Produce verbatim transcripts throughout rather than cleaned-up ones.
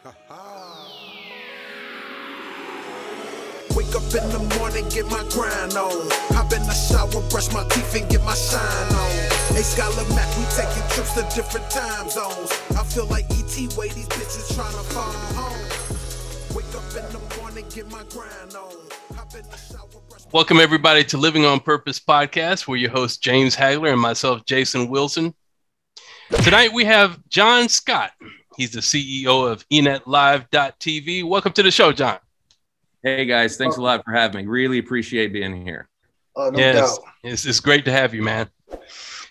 Wake up in the morning, get my grind on. Hop in the shower, brush my teeth and get my shine on. Hey, Scholar Mac, we taking trips to different time zones. I feel like E T way these bitches trying to find home. Wake up in the morning, get my grind on. Hop in the shower, brush my... Welcome everybody to Living on Purpose Podcast. We're your hosts, James Hagler and myself, Jason Wilson. Tonight we have John Scott. He's the C E O of enet live dot t v. Welcome to the show, John. Hey, guys. Thanks a lot for having me. Really appreciate being here. Oh, no yes, doubt. It's, it's great to have you, man.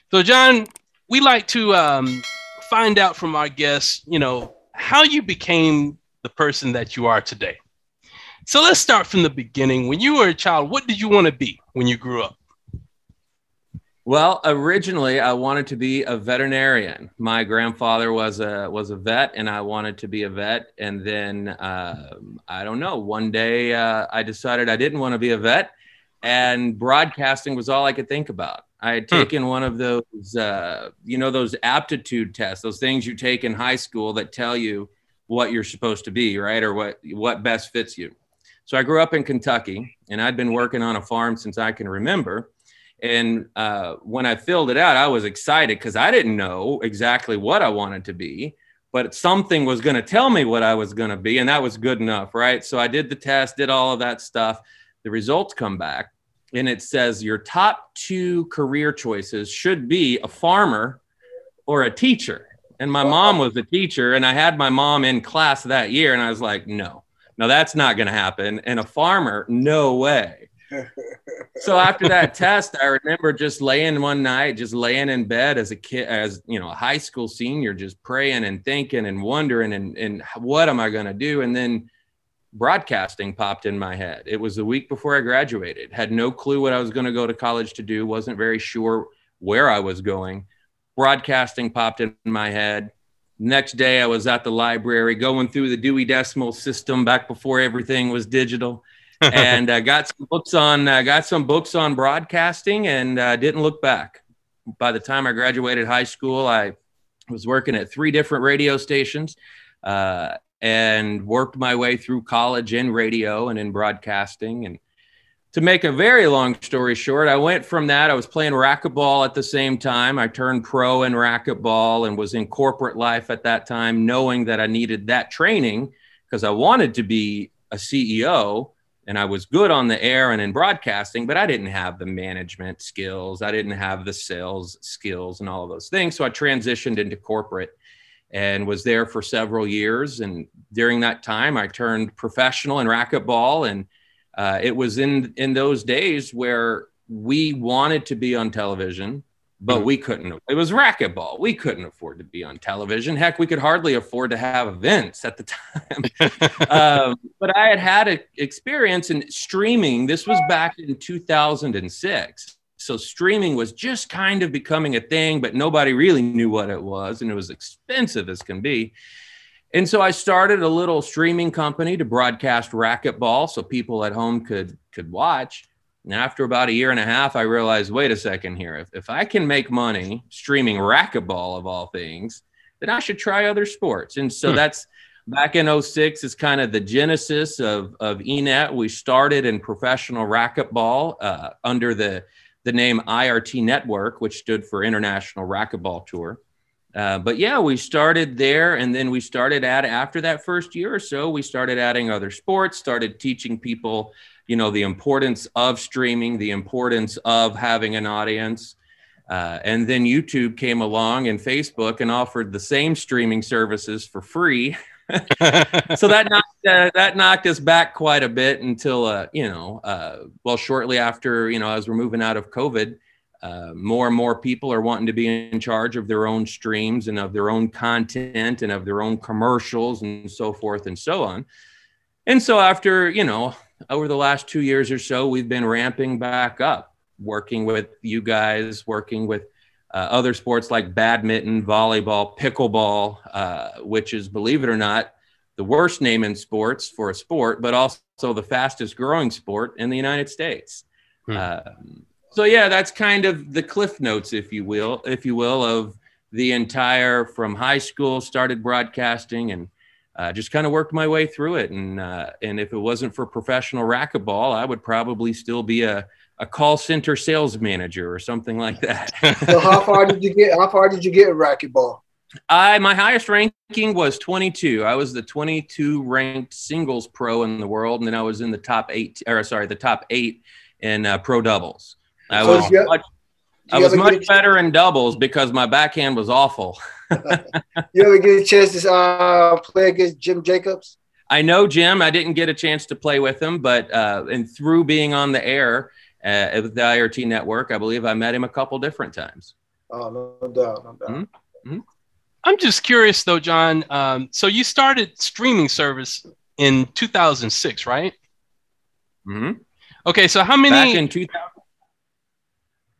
So, John, we like to um, find out from our guests, you know, how you became the person that you are today. So let's start from the beginning. When you were a child, what did you want to be when you grew up? Well, originally, I wanted to be a veterinarian. My grandfather was a was a vet, and I wanted to be a vet. And then, uh, I don't know, one day uh, I decided I didn't want to be a vet, and broadcasting was all I could think about. I had taken hmm. one of those, uh, you know, those aptitude tests, those things you take in high school that tell you what you're supposed to be, right, or what, what best fits you. So I grew up in Kentucky, and I'd been working on a farm since I can remember. And uh, when I filled it out, I was excited because I didn't know exactly what I wanted to be, but something was going to tell me what I was going to be. And that was good enough, right? So I did the test, did all of that stuff. The results come back and it says your top two career choices should be a farmer or a teacher. And my mom was a teacher, and I had my mom in class that year. And I was like, no, no, that's not going to happen. And a farmer, no way. So after that test, I remember just laying one night, just laying in bed as a kid, as you know, a high school senior, just praying and thinking and wondering and, and what am I going to do? And then broadcasting popped in my head. It was the week before I graduated, had no clue what I was going to go to college to do. Wasn't very sure where I was going. Broadcasting popped in my head. Next day I was at the library going through the Dewey Decimal System back before everything was digital. and I uh, got some books on uh, got some books on broadcasting and uh, didn't look back. By the time I graduated high school, I was working at three different radio stations uh, and worked my way through college in radio and in broadcasting. And to make a very long story short, I went from that. I was playing racquetball at the same time. I turned pro in racquetball and was in corporate life at that time, knowing that I needed that training because I wanted to be a C E O. And I was good on the air and in broadcasting, but I didn't have the management skills. I didn't have the sales skills and all of those things. So I transitioned into corporate and was there for several years. And during that time, I turned professional in racquetball. And uh, it was in, in those days where we wanted to be on television, but we couldn't. It was racquetball. We couldn't afford to be on television. Heck, we could hardly afford to have events at the time. um, but I had had an experience in streaming. This was back in two thousand six. So streaming was just kind of becoming a thing, but nobody really knew what it was. And it was expensive as can be. And so I started a little streaming company to broadcast racquetball so people at home could could watch. And after about a year and a half, I realized, wait a second here. If, if I can make money streaming racquetball of all things, then I should try other sports. And so hmm. that's back in oh six is kind of the genesis of, of E N E T. We started in professional racquetball uh, under the, the name I R T Network, which stood for International Racquetball Tour. Uh, but yeah, we started there. And then we started at, after that first year or so, we started adding other sports, started teaching people, you know, the importance of streaming, the importance of having an audience. Uh, and then YouTube came along and Facebook and offered the same streaming services for free. So that knocked, uh, that knocked us back quite a bit until, uh, you know, uh, well, shortly after, you know, as we're moving out of COVID, uh, more and more people are wanting to be in charge of their own streams and of their own content and of their own commercials and so forth and so on. And so after, you know, over the last two years or so, we've been ramping back up, working with you guys, working with uh, other sports like badminton, volleyball, pickleball, uh, which is, believe it or not, the worst name in sports for a sport, but also the fastest growing sport in the United States. Hmm. Uh, so, yeah, that's kind of the cliff notes, if you will, if you will, of the entire from high school, started broadcasting and uh, just kind of worked my way through it. And uh, and if it wasn't for professional racquetball, I would probably still be a, a call center sales manager or something like that. So how far did you get? How far did you get at racquetball? I my highest ranking was twenty-two. I was the twenty-two ranked singles pro in the world, and then I was in the top eight, or sorry, the top eight in uh, pro doubles. I so was. Much, I was much better in doubles because my backhand was awful. You ever get a chance to uh, play against Jim Jacobs? I know Jim. I didn't get a chance to play with him, but uh, and through being on the air uh, with the I R T network, I believe I met him a couple different times. Oh, no doubt, no doubt. Mm-hmm. I'm just curious, though, John. Um, so you started streaming service in two thousand six, right? Mm-hmm. Okay, so how many? Back in two thousand.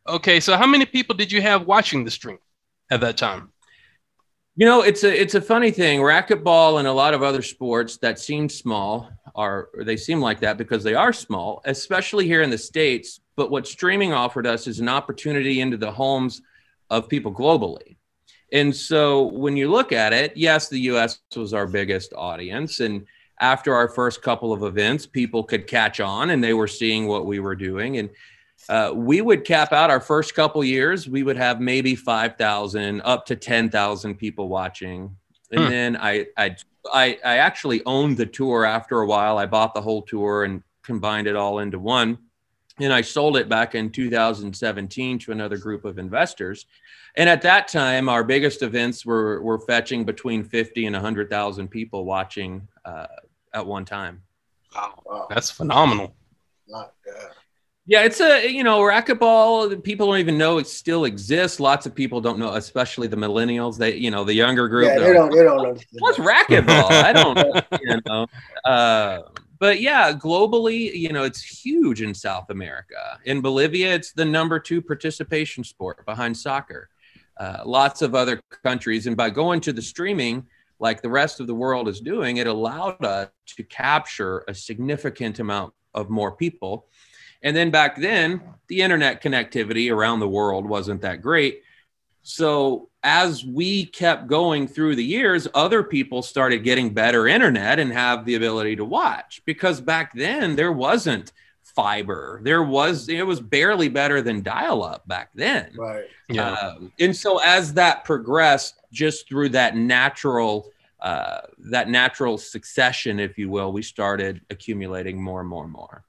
Okay, so how many people did you have watching the stream at that time? You know, it's a it's a funny thing. Racquetball and a lot of other sports that seem small are they seem like that because they are small, especially here in the States. But what streaming offered us is an opportunity into the homes of people globally. And so when you look at it, yes, the U S was our biggest audience. And after our first couple of events, people could catch on and they were seeing what we were doing. And Uh, we would cap out our first couple years. We would have maybe five thousand up to ten thousand people watching. And hmm. then I, I, I, I actually owned the tour after a while. I bought the whole tour and combined it all into one. And I sold it back in two thousand seventeen to another group of investors. And at that time, our biggest events were, were fetching between fifty and one hundred thousand people watching uh, at one time. Wow. wow. That's phenomenal. Not bad. Yeah, it's a, you know, racquetball, people don't even know it still exists. Lots of people don't know, especially the millennials. They, you know, the younger group. Yeah, they don't, they don't understand. What's racquetball? I don't know, you know. Uh, but yeah, globally, you know, it's huge in South America. In Bolivia, it's the number two participation sport behind soccer. Uh, lots of other countries. And by going to the streaming, like the rest of the world is doing, it allowed us to capture a significant amount of more people. And then back then, the internet connectivity around the world wasn't that great. So as we kept going through the years, other people started getting better internet and have the ability to watch. Because back then, there wasn't fiber. There was, it was barely better than dial-up back then. Right. Yeah. Um, and so as that progressed, just through that natural, uh, that natural succession, if you will, we started accumulating more and more and more.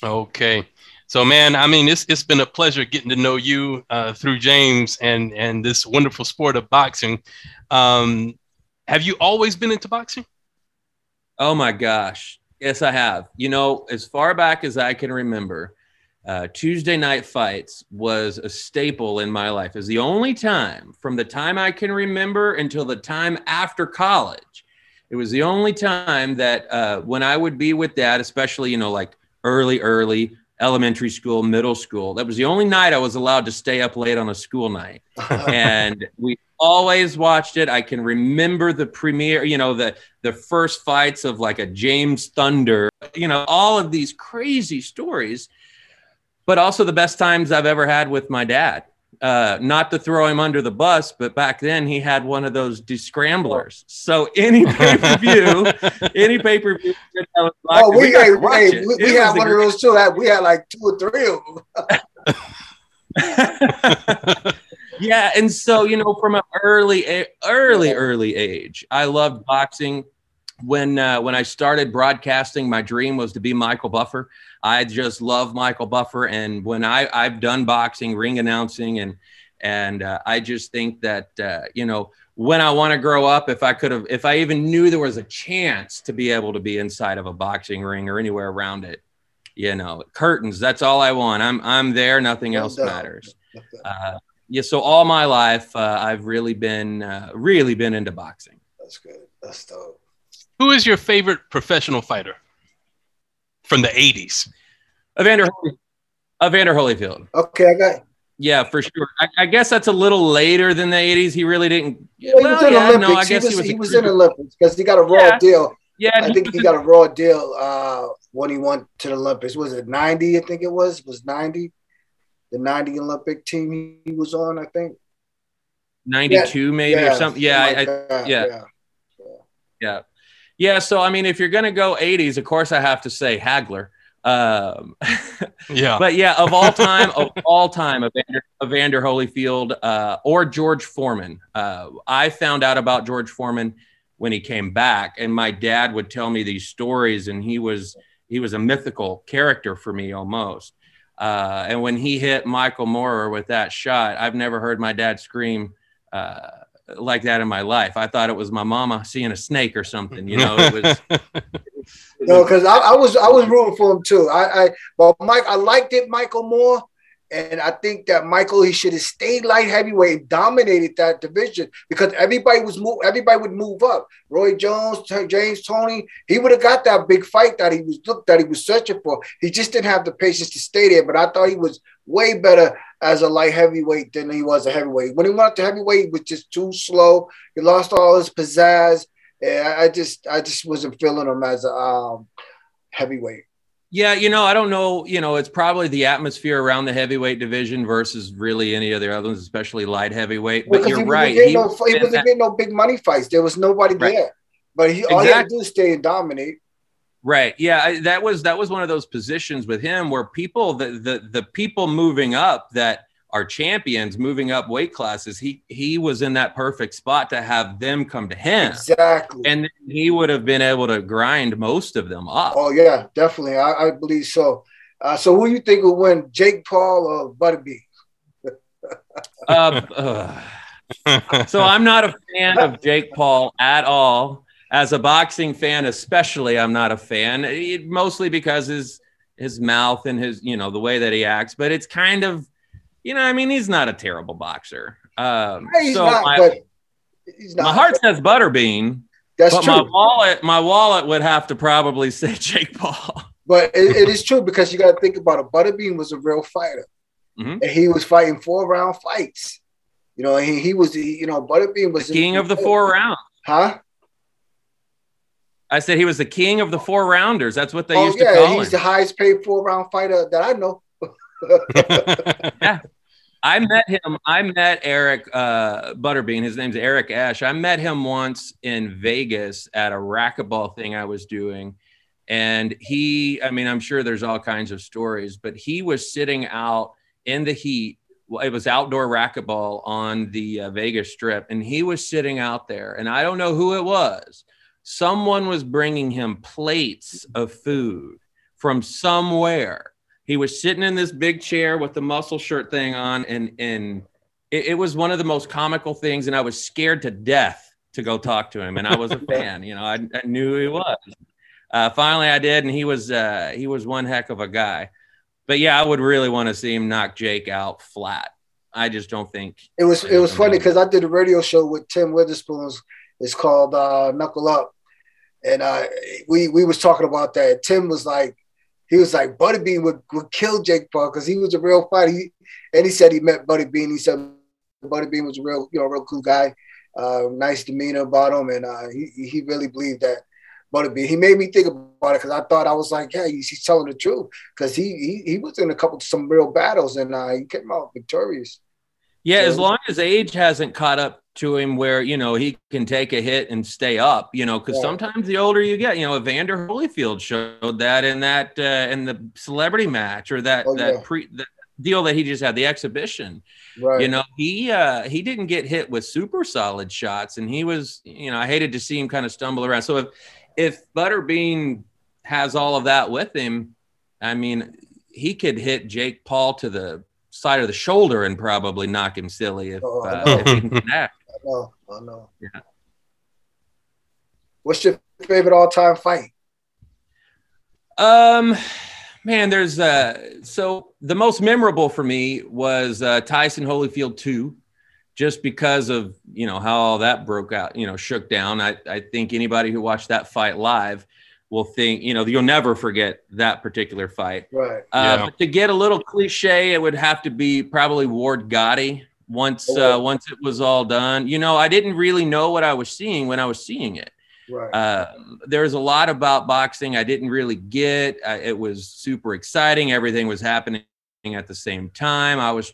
Okay. So, man, I mean, it's it's been a pleasure getting to know you uh, through James and, and this wonderful sport of boxing. Um, have you always been into boxing? Oh, my gosh. Yes, I have. You know, as far back as I can remember, uh, Tuesday night fights was a staple in my life. It was the only time from the time I can remember until the time after college. It was the only time that uh, when I would be with Dad, especially, you know, like, early, early elementary school, middle school. That was the only night I was allowed to stay up late on a school night. And we always watched it. I can remember the premiere, you know, the, the first fights of like a James Thunder, you know, all of these crazy stories, but also the best times I've ever had with my dad. Uh, not to throw him under the bus, but back then he had one of those descramblers. So any pay-per-view, any pay-per-view. That was oh, we, we, had, hey, we, we had one of those too. We had like two or three of them. Yeah, and so, you know, from an early, early, early age, I loved boxing. When uh, when I started broadcasting, my dream was to be Michael Buffer. I just love Michael Buffer. And when I, I've done boxing, ring announcing, and and uh, I just think that, uh, you know, when I want to grow up, if I could have, if I even knew there was a chance to be able to be inside of a boxing ring or anywhere around it, you know, curtains, that's all I want. I'm I'm there. Nothing else matters. Uh, yeah. So all my life, uh, I've really been, uh, really been into boxing. That's good. That's dope. Who is your favorite professional fighter from the eighties? Evander, Evander Holyfield. Okay, I got it. Yeah, for sure. I, I guess that's a little later than the eighties. He really didn't. Yeah, well, he was in yeah, Olympics. No, I guess he was, he was, he was in Olympics because he got a raw yeah. deal. Yeah, I think he got a raw deal uh, when he went to the Olympics. Was it ninety? I think it was. It was ninety? The ninety Olympic team he was on, I think. ninety-two yeah. maybe yeah, or something. Yeah, something like I, I, yeah. yeah. Yeah. Yeah. So, I mean, if you're going to go eighties, of course I have to say Hagler. Um, yeah. But yeah, of all time, of all time, Evander, Evander Holyfield uh, or George Foreman. Uh, I found out about George Foreman when he came back, and my dad would tell me these stories, and he was, he was a mythical character for me almost. Uh, and when he hit Michael Moorer with that shot, I've never heard my dad scream uh, like that in my life. I thought it was my mama seeing a snake or something, you know. It was, it was no, because I, I was I was rooting for him too. I, I well, Mike, I liked it, Michael Moorer, and I think that Michael, he should have stayed light heavyweight, dominated that division, because everybody was move, everybody would move up. Roy Jones, T- James, Tony, he would have got that big fight that he was that he was searching for. He just didn't have the patience to stay there. But I thought he was way better as a light heavyweight than he was a heavyweight. When he went up to heavyweight, he was just too slow. He lost all his pizzazz. And I just, I just wasn't feeling him as a um, heavyweight. Yeah, you know, I don't know. You know, it's probably the atmosphere around the heavyweight division versus really any of the other ones, especially light heaveight. But well, you're he right. He, no, he wasn't that, getting no big money fights. There was nobody right. there. But he, exactly. all he had to do is stay and dominate. Right. Yeah, I, that was that was one of those positions with him where people, the, the the people moving up that are champions, moving up weight classes, he he was in that perfect spot to have them come to him. Exactly. And then he would have been able to grind most of them up. Oh, yeah, definitely. I, I believe so. Uh, so who do you think will win, Jake Paul or Butterbean? uh, uh, so I'm not a fan of Jake Paul at all. As a boxing fan especially, I'm not a fan, it, mostly because his his mouth and his, you know, the way that he acts. But it's kind of, you know, I mean, he's not a terrible boxer. Um, he's so not, my, but he's not. My heart says Butterbean. That's but true. My wallet, my wallet would have to probably say Jake Paul. But it, it is true, because you got to think about it. Butterbean was a real fighter, mm-hmm. and he was fighting four round fights. You know, he he was the, you know, Butterbean was the king of the four rounds, huh? I said he was the king of the four rounders. That's what they oh, used yeah, to call him. Oh, he's the highest paid four round fighter that I know. Yeah. I met him. I met Eric uh, Butterbean. His name's Eric Esch. I met him once in Vegas at a racquetball thing I was doing. And he, I mean, I'm sure there's all kinds of stories, but he was sitting out in the heat. Well, it was outdoor racquetball on the uh, Vegas Strip. And he was sitting out there. And I don't know who it was. Someone was bringing him plates of food from somewhere. He was sitting in this big chair with the muscle shirt thing on, and and it, it was one of the most comical things, and I was scared to death to go talk to him, and I was a fan. You know, I, I knew who he was. Uh, finally, I did, and he was uh, he was one heck of a guy. But, yeah, I would really want to see him knock Jake out flat. I just don't think. It was, it was funny because I did a radio show with Tim Witherspoon. It's called uh, Knuckle Up. And uh, we we was talking about that. Tim was like, He was like, Butterbean would, would kill Jake Paul because he was a real fighter. He, and he said he met Butterbean. He said Butterbean was a real, you know, real cool guy, uh, nice demeanor about him. And uh, he he really believed that Butterbean. He made me think about it because I thought, I was like, yeah, he's, he's telling the truth, because he, he he was in a couple some real battles, and uh, he came out victorious. Yeah, so, as long as age hasn't caught up to him where, you know, he can take a hit and stay up, you know, because yeah. sometimes the older you get, you know, Evander Holyfield showed that in that uh, in the celebrity match, or that, oh, that yeah. pre the deal that he just had, the exhibition, right. you know, he uh, he didn't get hit with super solid shots, and he was, you know, I hated to see him kind of stumble around. So if, if Butterbean has all of that with him, I mean, he could hit Jake Paul to the side of the shoulder and probably knock him silly if, oh, uh, if he can act. Oh, oh no. Yeah. What's your favorite all-time fight? Um, man, there's uh so the most memorable for me was uh, Tyson Holyfield two, just because of, you know, how all that broke out, you know, shook down. I, I think anybody who watched that fight live will think, you know, you'll never forget that particular fight. Right. Uh, yeah. But to get a little cliche, it would have to be probably Ward Gatti. Once uh, once it was all done, you know, I didn't really know what I was seeing when I was seeing it. Right. Uh, there was a lot about boxing I didn't really get. Uh, it was super exciting. Everything was happening at the same time. I was,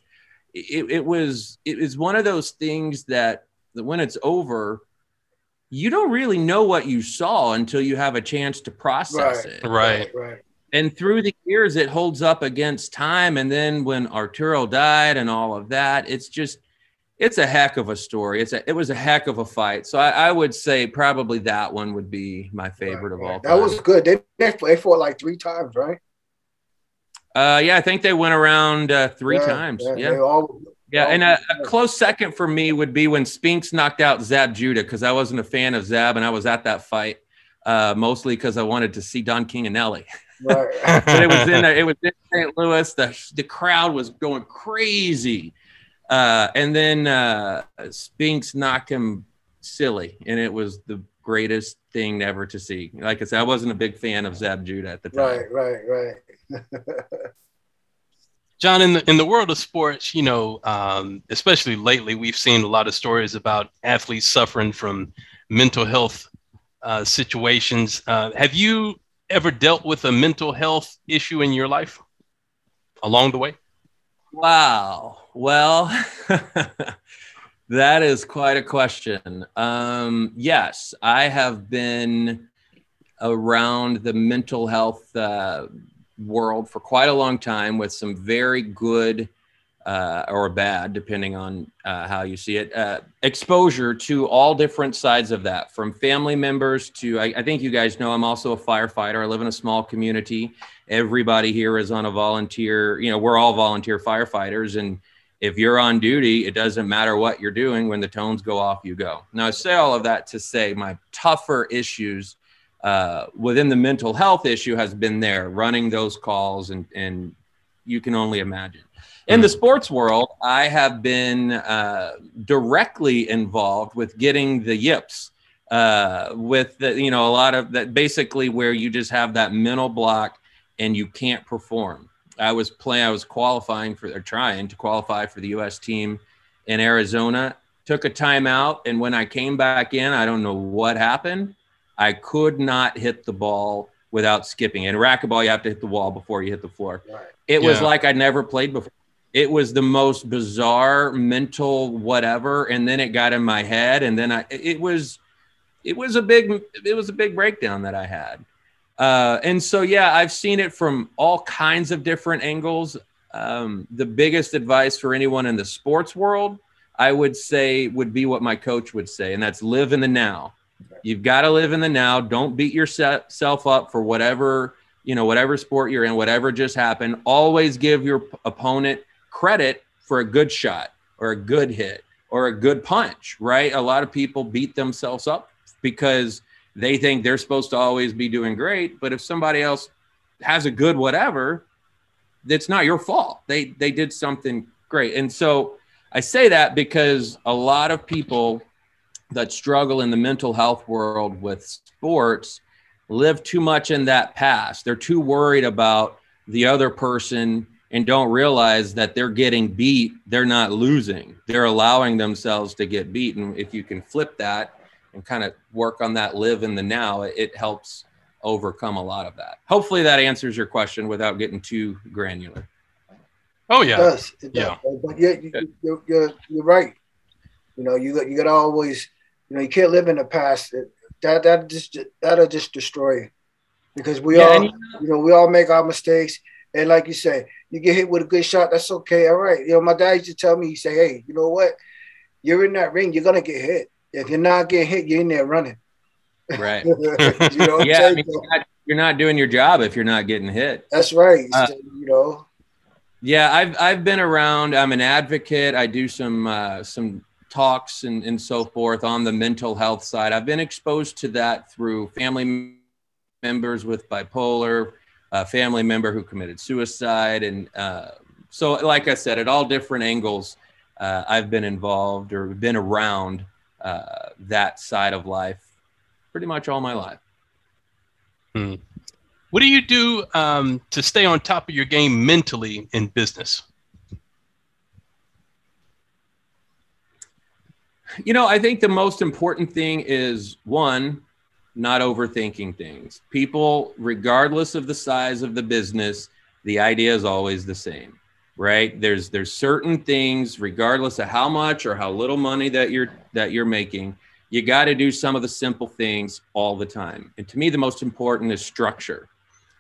it, it was, it is one of those things that, that when it's over, you don't really know what you saw until you have a chance to process right, it. Right, right. And through the years, it holds up against time. And then when Arturo died and all of that, it's just, it's a heck of a story. It's a, it was a heck of a fight. So I, I would say probably that one would be my favorite right, of all right. time. That was good. They, they fought like three times, right? Uh, yeah, I think they went around uh, three yeah, times. Yeah, yeah. All, yeah. and a, a close second for me would be when Spinks knocked out Zab Judah, because I wasn't a fan of Zab, and I was at that fight uh, mostly because I wanted to see Don King and Ellie. Right. But it was in a, it was in Saint Louis. The the crowd was going crazy, uh, and then uh, Spinks knocked him silly, and it was the greatest thing ever to see. Like I said, I wasn't a big fan of Zab Judah at the time. Right, right, right. John, in the in the world of sports, you know, um, especially lately, we've seen a lot of stories about athletes suffering from mental health uh, situations. Uh, have you ever dealt with a mental health issue in your life along the way? Wow. Well, that is quite a question. Um, yes, I have been around the mental health uh, world for quite a long time with some very good uh, or bad, depending on uh, how you see it, uh, exposure to all different sides of that, from family members to, I, I think you guys know, I'm also a firefighter. I live in a small community. Everybody here is on a volunteer, you know, we're all volunteer firefighters. And if you're on duty, it doesn't matter what you're doing. When the tones go off, you go. Now, I say all of that to say my tougher issues uh, within the mental health issue has been there, running those calls, and, and you can only imagine. In the sports world, I have been uh, directly involved with getting the yips, uh, with the, you know, a lot of that, basically where you just have that mental block and you can't perform. I was playing, I was qualifying for, or trying to qualify for the U S team in Arizona, took a timeout. And when I came back in, I don't know what happened. I could not hit the ball without skipping. In racquetball, you have to hit the wall before you hit the floor. Right. It yeah. was like I never played before. It was the most bizarre mental whatever. And then it got in my head. And then I, it was, it was a big, it was a big breakdown that I had. Uh, and so, yeah, I've seen it from all kinds of different angles. Um, the biggest advice for anyone in the sports world, I would say, would be what my coach would say. And that's live in the now. You've got to live in the now. Don't beat yourself up for whatever, you know, whatever sport you're in, whatever just happened. Always give your opponent credit for a good shot or a good hit or a good punch, right? A lot of people beat themselves up because they think they're supposed to always be doing great. But if somebody else has a good whatever, that's not your fault. They they did something great. And so I say that because a lot of people that struggle in the mental health world with sports live too much in that past. They're too worried about the other person and don't realize that they're getting beat. They're not losing. They're allowing themselves to get beaten. If you can flip that and kind of work on that, live in the now, it helps overcome a lot of that. Hopefully that answers your question without getting too granular. Oh, yeah. It does. It does. Yeah. But yeah, you, you're, you're, you're right. You know, you, you got to always, you know, you can't live in the past. It, that, that just, that'll just destroy you, because we yeah, all, you know, you know, we all make our mistakes. And like you say, you get hit with a good shot, that's okay, all right. You know, my dad used to tell me, he say, hey, you know what? You're in that ring, you're going to get hit. If you're not getting hit, you're in there running. Right. You know what yeah, I'm I mean, you're, not, you're not doing your job if you're not getting hit. That's right, uh, so, you know. Yeah, I've I've been around. I'm an advocate. I do some uh, some talks and, and so forth on the mental health side. I've been exposed to that through family members with bipolar, a family member who committed suicide. And uh, so, like I said, at all different angles, uh, I've been involved or been around uh, that side of life pretty much all my life. Hmm. What do you do um, to stay on top of your game mentally in business? You know, I think the most important thing is, one, not overthinking things. People, regardless of the size of the business, the idea is always the same, right? There's there's certain things, regardless of how much or how little money that you're that you're making, you got to do some of the simple things all the time. And to me, the most important is structure,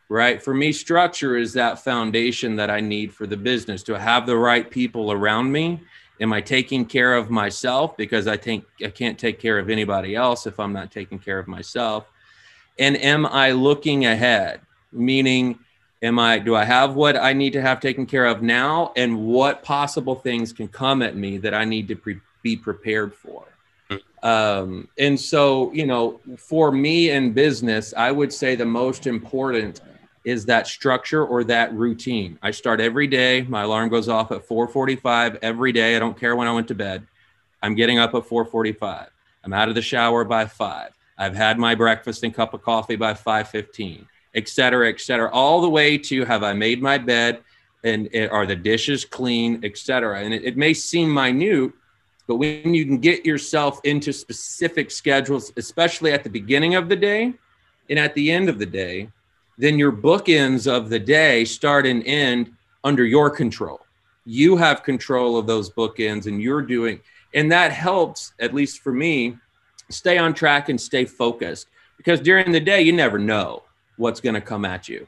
right? For me, structure is that foundation that I need for the business, to have the right people around me. Am I taking care of myself? Because I think I can't take care of anybody else if I'm not taking care of myself. And am I looking ahead? Meaning, am I, do I have what I need to have taken care of now? And what possible things can come at me that I need to pre- be prepared for? Um, and so, you know, for me in business, I would say the most important is that structure or that routine. I start every day. My alarm goes off at four forty-five every day. I don't care when I went to bed. I'm getting up at four forty-five. I'm out of the shower by five. I've had my breakfast and cup of coffee by five fifteen, et cetera, et cetera, all the way to have I made my bed and are the dishes clean, et cetera. And it, it may seem minute, but when you can get yourself into specific schedules, especially at the beginning of the day and at the end of the day, then your bookends of the day start and end under your control. You have control of those bookends and you're doing, and that helps, at least for me, stay on track and stay focused, because during the day, you never know what's going to come at you.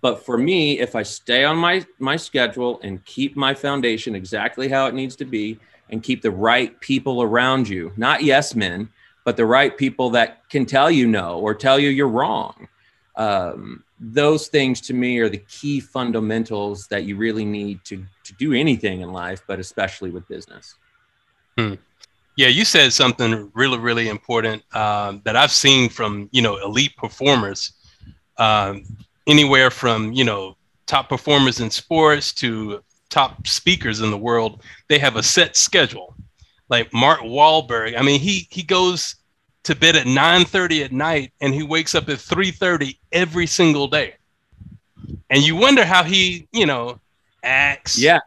But for me, if I stay on my, my schedule and keep my foundation exactly how it needs to be and keep the right people around you, not yes men, but the right people that can tell you no or tell you you're wrong. Um, those things to me are the key fundamentals that you really need to, to do anything in life, but especially with business. Hmm. Yeah, you said something really, really important um, that I've seen from, you know, elite performers, um, anywhere from, you know, top performers in sports to top speakers in the world. They have a set schedule. Like Mark Wahlberg, I mean, he he goes to bed at nine thirty at night and he wakes up at three thirty every single day. And you wonder how he, you know, acts. Yeah.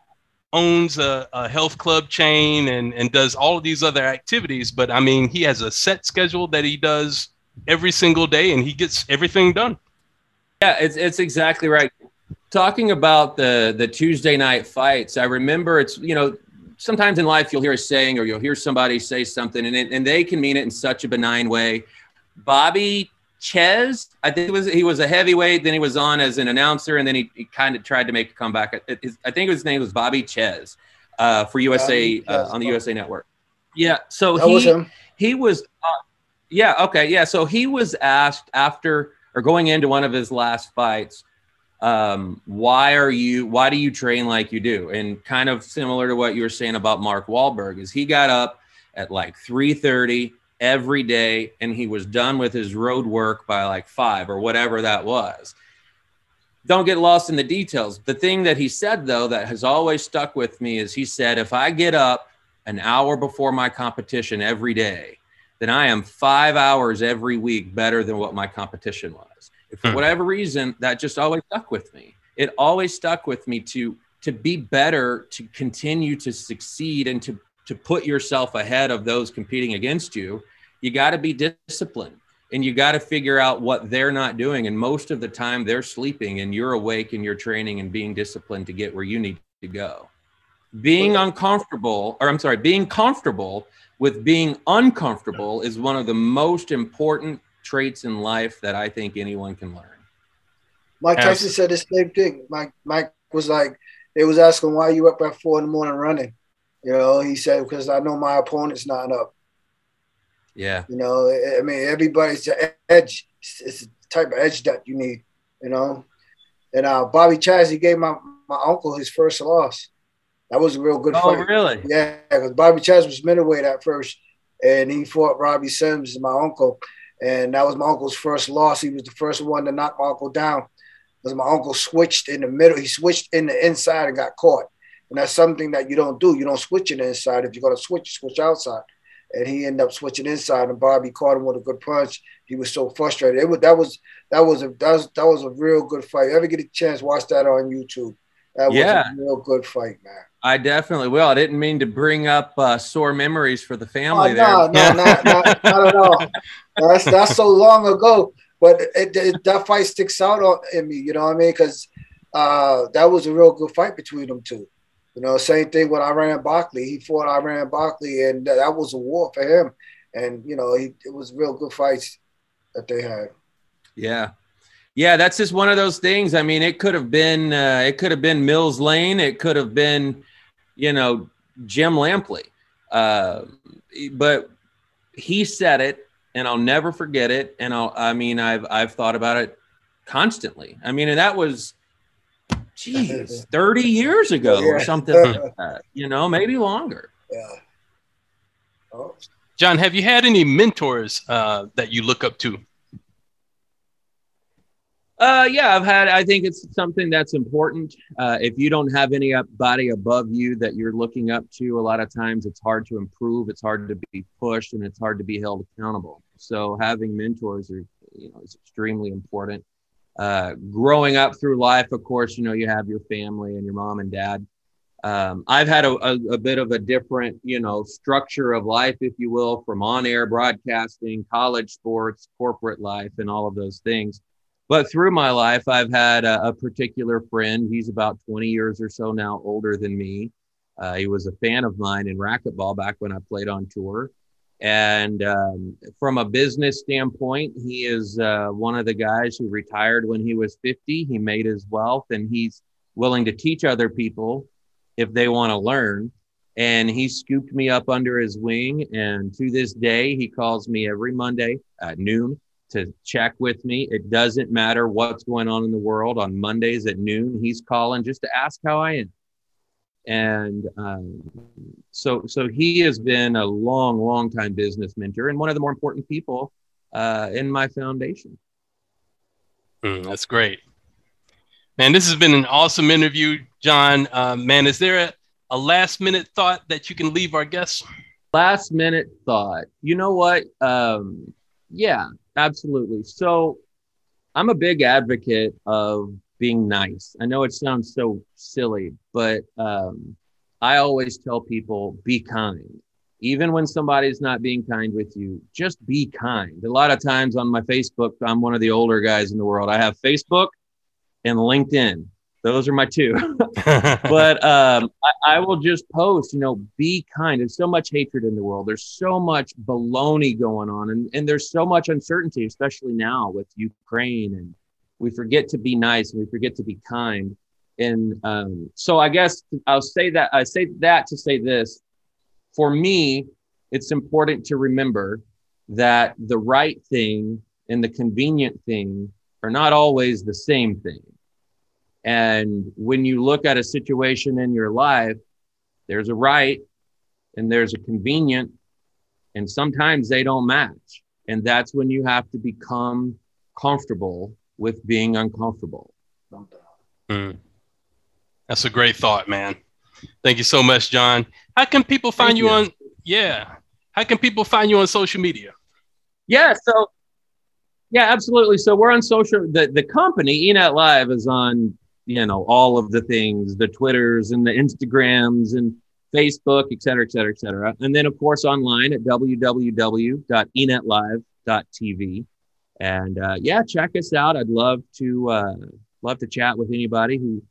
Owns a, a health club chain and, and does all of these other activities. But I mean, he has a set schedule that he does every single day and he gets everything done. Yeah, it's it's exactly right. Talking about the, the Tuesday night fights, I remember it's, you know, sometimes in life you'll hear a saying or you'll hear somebody say something and it, and they can mean it in such a benign way. Bobby Czyz, I think it was, he was a heavyweight, then he was on as an announcer, and then he, he kind of tried to make a comeback. His, I think his name was Bobby Czyz uh, for U S A uh, on the U S A Network. Yeah, so that he was him. he was, uh, yeah, okay, yeah. So he was asked after or going into one of his last fights, um, why are you, why do you train like you do? And kind of similar to what you were saying about Mark Wahlberg, is he got up at like three thirty every day and he was done with his road work by like five or whatever that was. Don't get lost in the details. The thing that he said, though, that has always stuck with me is he said, if I get up an hour before my competition every day, then I am five hours every week better than what my competition was. If for whatever reason, that just always stuck with me. It always stuck with me to to be better, to continue to succeed, and to to put yourself ahead of those competing against you. You got to be disciplined and you got to figure out what they're not doing. And most of the time they're sleeping and you're awake and you're training and being disciplined to get where you need to go. Being uncomfortable, or I'm sorry, being comfortable with being uncomfortable is one of the most important traits in life that I think anyone can learn. Mike Tyson said the same thing. Mike, Mike was like, they was asking, why are you up at four in the morning running? You know, he said, because I know my opponent's not up. Yeah. You know, I mean, everybody's an edge. It's the type of edge that you need, you know. And uh, Bobby Czyz, he gave my, my uncle his first loss. That was a real good oh, fight. Oh, really? Yeah, because Bobby Czyz was middleweight at first, and he fought Robbie Sims, my uncle. And that was my uncle's first loss. He was the first one to knock my uncle down. Because my uncle switched in the middle. He switched in the inside and got caught. And that's something that you don't do. You don't switch it inside. If you're going to switch, switch outside. And he ended up switching inside, and Bobby caught him with a good punch. He was so frustrated. It was, that, was, that, was a, that, was, that was a real good fight. Ever get a chance, watch that on YouTube. That yeah. was a real good fight, man. I definitely will. I didn't mean to bring up uh, sore memories for the family oh, there. No, no, not, not, not at all. That's, that's so long ago. But it, it, that fight sticks out on, in me, you know what I mean? Because uh, that was a real good fight between them two. You know, same thing with Iran Barkley. He fought Iran Barkley, and that was a war for him. And, you know, it, it was real good fights that they had. Yeah. Yeah, that's just one of those things. I mean, it could have been uh, it could have been Mills Lane. It could have been, you know, Jim Lampley. Uh, but he said it, and I'll never forget it. And I'll, I mean, I've I've thought about it constantly. I mean, and that was, geez, thirty years ago yeah. or something like that. You know, maybe longer. Yeah. Oh. John, have you had any mentors uh, that you look up to? Uh, yeah, I've had, I think it's something that's important. Uh, if you don't have anybody above you that you're looking up to, a lot of times it's hard to improve. It's hard to be pushed, and it's hard to be held accountable. So having mentors are, you know, is extremely important. Uh, growing up through life, of course, you know, you have your family and your mom and dad. Um, I've had a, a, a bit of a different, you know, structure of life, if you will, from on-air broadcasting, college sports, corporate life, and all of those things. But through my life, I've had a, a particular friend. He's about twenty years or so now older than me. Uh, he was a fan of mine in racquetball back when I played on tour. And um, from a business standpoint, he is uh, one of the guys who retired when he was fifty. He made his wealth, and he's willing to teach other people if they want to learn. And he scooped me up under his wing. And to this day, he calls me every Monday at noon to check with me. It doesn't matter what's going on in the world. On Mondays at noon, he's calling just to ask how I am. And um, so so he has been a long, long time business mentor and one of the more important people uh, in my foundation. Mm, that's great. Man, this has been an awesome interview, John. Uh, man, is there a, a last minute thought that you can leave our guests? Last minute thought. You know what? Um, yeah. Absolutely. So I'm a big advocate of being nice. I know it sounds so silly, but um, I always tell people, be kind. Even when somebody's not being kind with you, just be kind. A lot of times on my Facebook, I'm one of the older guys in the world. I have Facebook and LinkedIn. Those are my two. But um, I, I will just post, you know, be kind. There's so much hatred in the world. There's so much baloney going on. And, and there's so much uncertainty, especially now with Ukraine. And we forget to be nice, and we forget to be kind. And um, so I guess I'll say that. I say that to say this. For me, it's important to remember that the right thing and the convenient thing are not always the same thing. And when you look at a situation in your life, there's a right and there's a convenient, and sometimes they don't match. And that's when you have to become comfortable with being uncomfortable. Mm. That's a great thought, man. Thank you so much, John. How can people find Thank you, you on? Yeah. How can people find you on social media? Yeah. So, yeah, absolutely. So we're on social. The, the company, Enet Live, is on, you know, all of the things, the Twitters and the Instagrams and Facebook, et cetera, et cetera, et cetera. And then, of course, online at w w w dot enet live dot t v. And, uh, yeah, check us out. I'd love to uh, love to chat with anybody who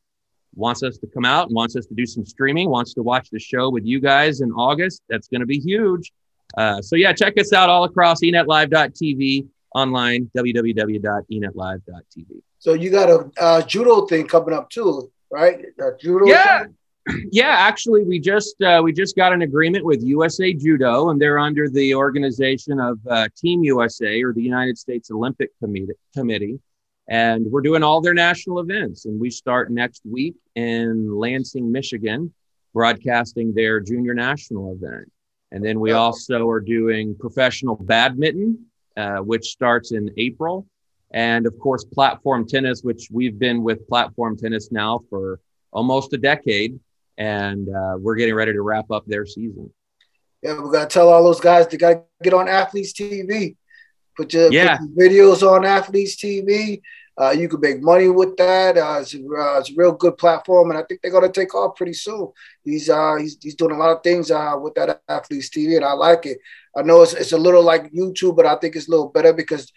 wants us to come out and wants us to do some streaming, wants to watch the show with you guys in August. That's going to be huge. Uh, so, yeah, check us out all across enet live dot t v. Online, w w w dot enet live dot t v. So you got a uh, judo thing coming up too, right? Uh, judo. Yeah, yeah. Actually, we just uh, we just got an agreement with U S A Judo, and they're under the organization of uh, Team U S A, or the United States Olympic Committee, and we're doing all their national events. And we start next week in Lansing, Michigan, broadcasting their junior national event, and then we oh. also are doing professional badminton. Uh, which starts in April. And of course, Platform Tennis, which we've been with Platform Tennis now for almost a decade. And uh, we're getting ready to wrap up their season. Yeah, we got to tell all those guys they got to get on Athletes T V. Put your, yeah. put your videos on Athletes T V. Uh, you can make money with that. Uh, it's, uh, it's a real good platform, and I think they're going to take off pretty soon. He's uh, he's he's doing a lot of things uh, with that Athletes T V, and I like it. I know it's it's a little like YouTube, but I think it's a little better because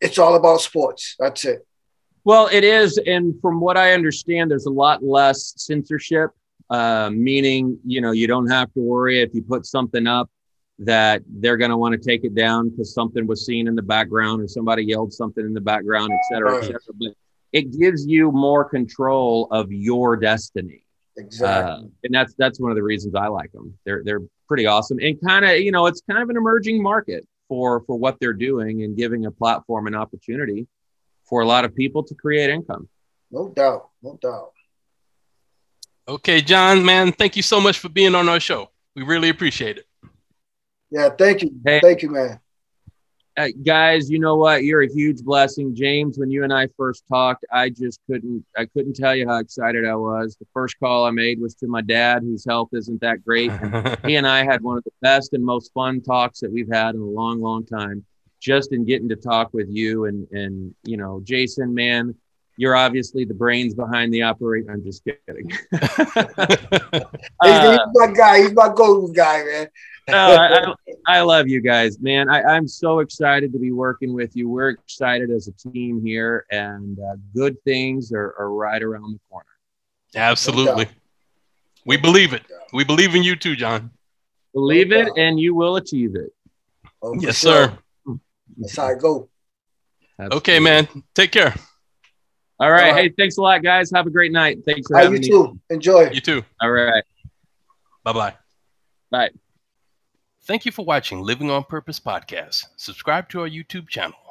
it's all about sports. That's it. Well, it is, and from what I understand, there's a lot less censorship, uh, meaning, you know, you don't have to worry if you put something up that they're going to want to take it down because something was seen in the background or somebody yelled something in the background, et cetera, et cetera. But it gives you more control of your destiny. Exactly. Uh, and that's that's one of the reasons I like them. They're they're pretty awesome. And kind of, you know, it's kind of an emerging market for for what they're doing and giving a platform and opportunity for a lot of people to create income. No doubt. No doubt. Okay, John, man, thank you so much for being on our show. We really appreciate it. Yeah, thank you. Hey, thank you, man. Uh, guys, you know what? You're a huge blessing. James, when you and I first talked, I just couldn't I couldn't tell you how excited I was. The first call I made was to my dad, whose health isn't that great. He and I had one of the best and most fun talks that we've had in a long, long time, just in getting to talk with you. And, and you know, Jason, man, you're obviously the brains behind the operation. I'm just kidding. uh, he's my guy. He's my golden guy, man. uh, I, I love you guys, man. I, I'm so excited to be working with you. We're excited as a team here, and uh, good things are, are right around the corner. Absolutely. We believe it. We believe in you too, John. Believe it, and you will achieve it. Oh, yes, sir. sir. That's how I go. Absolutely. Okay, man. Take care. All right. All right. Hey, thanks a lot, guys. Have a great night. Thanks for All having you me. You too. Enjoy. You too. All right. Bye-bye. Bye. Thank you for watching Living on Purpose Podcast. Subscribe to our YouTube channel.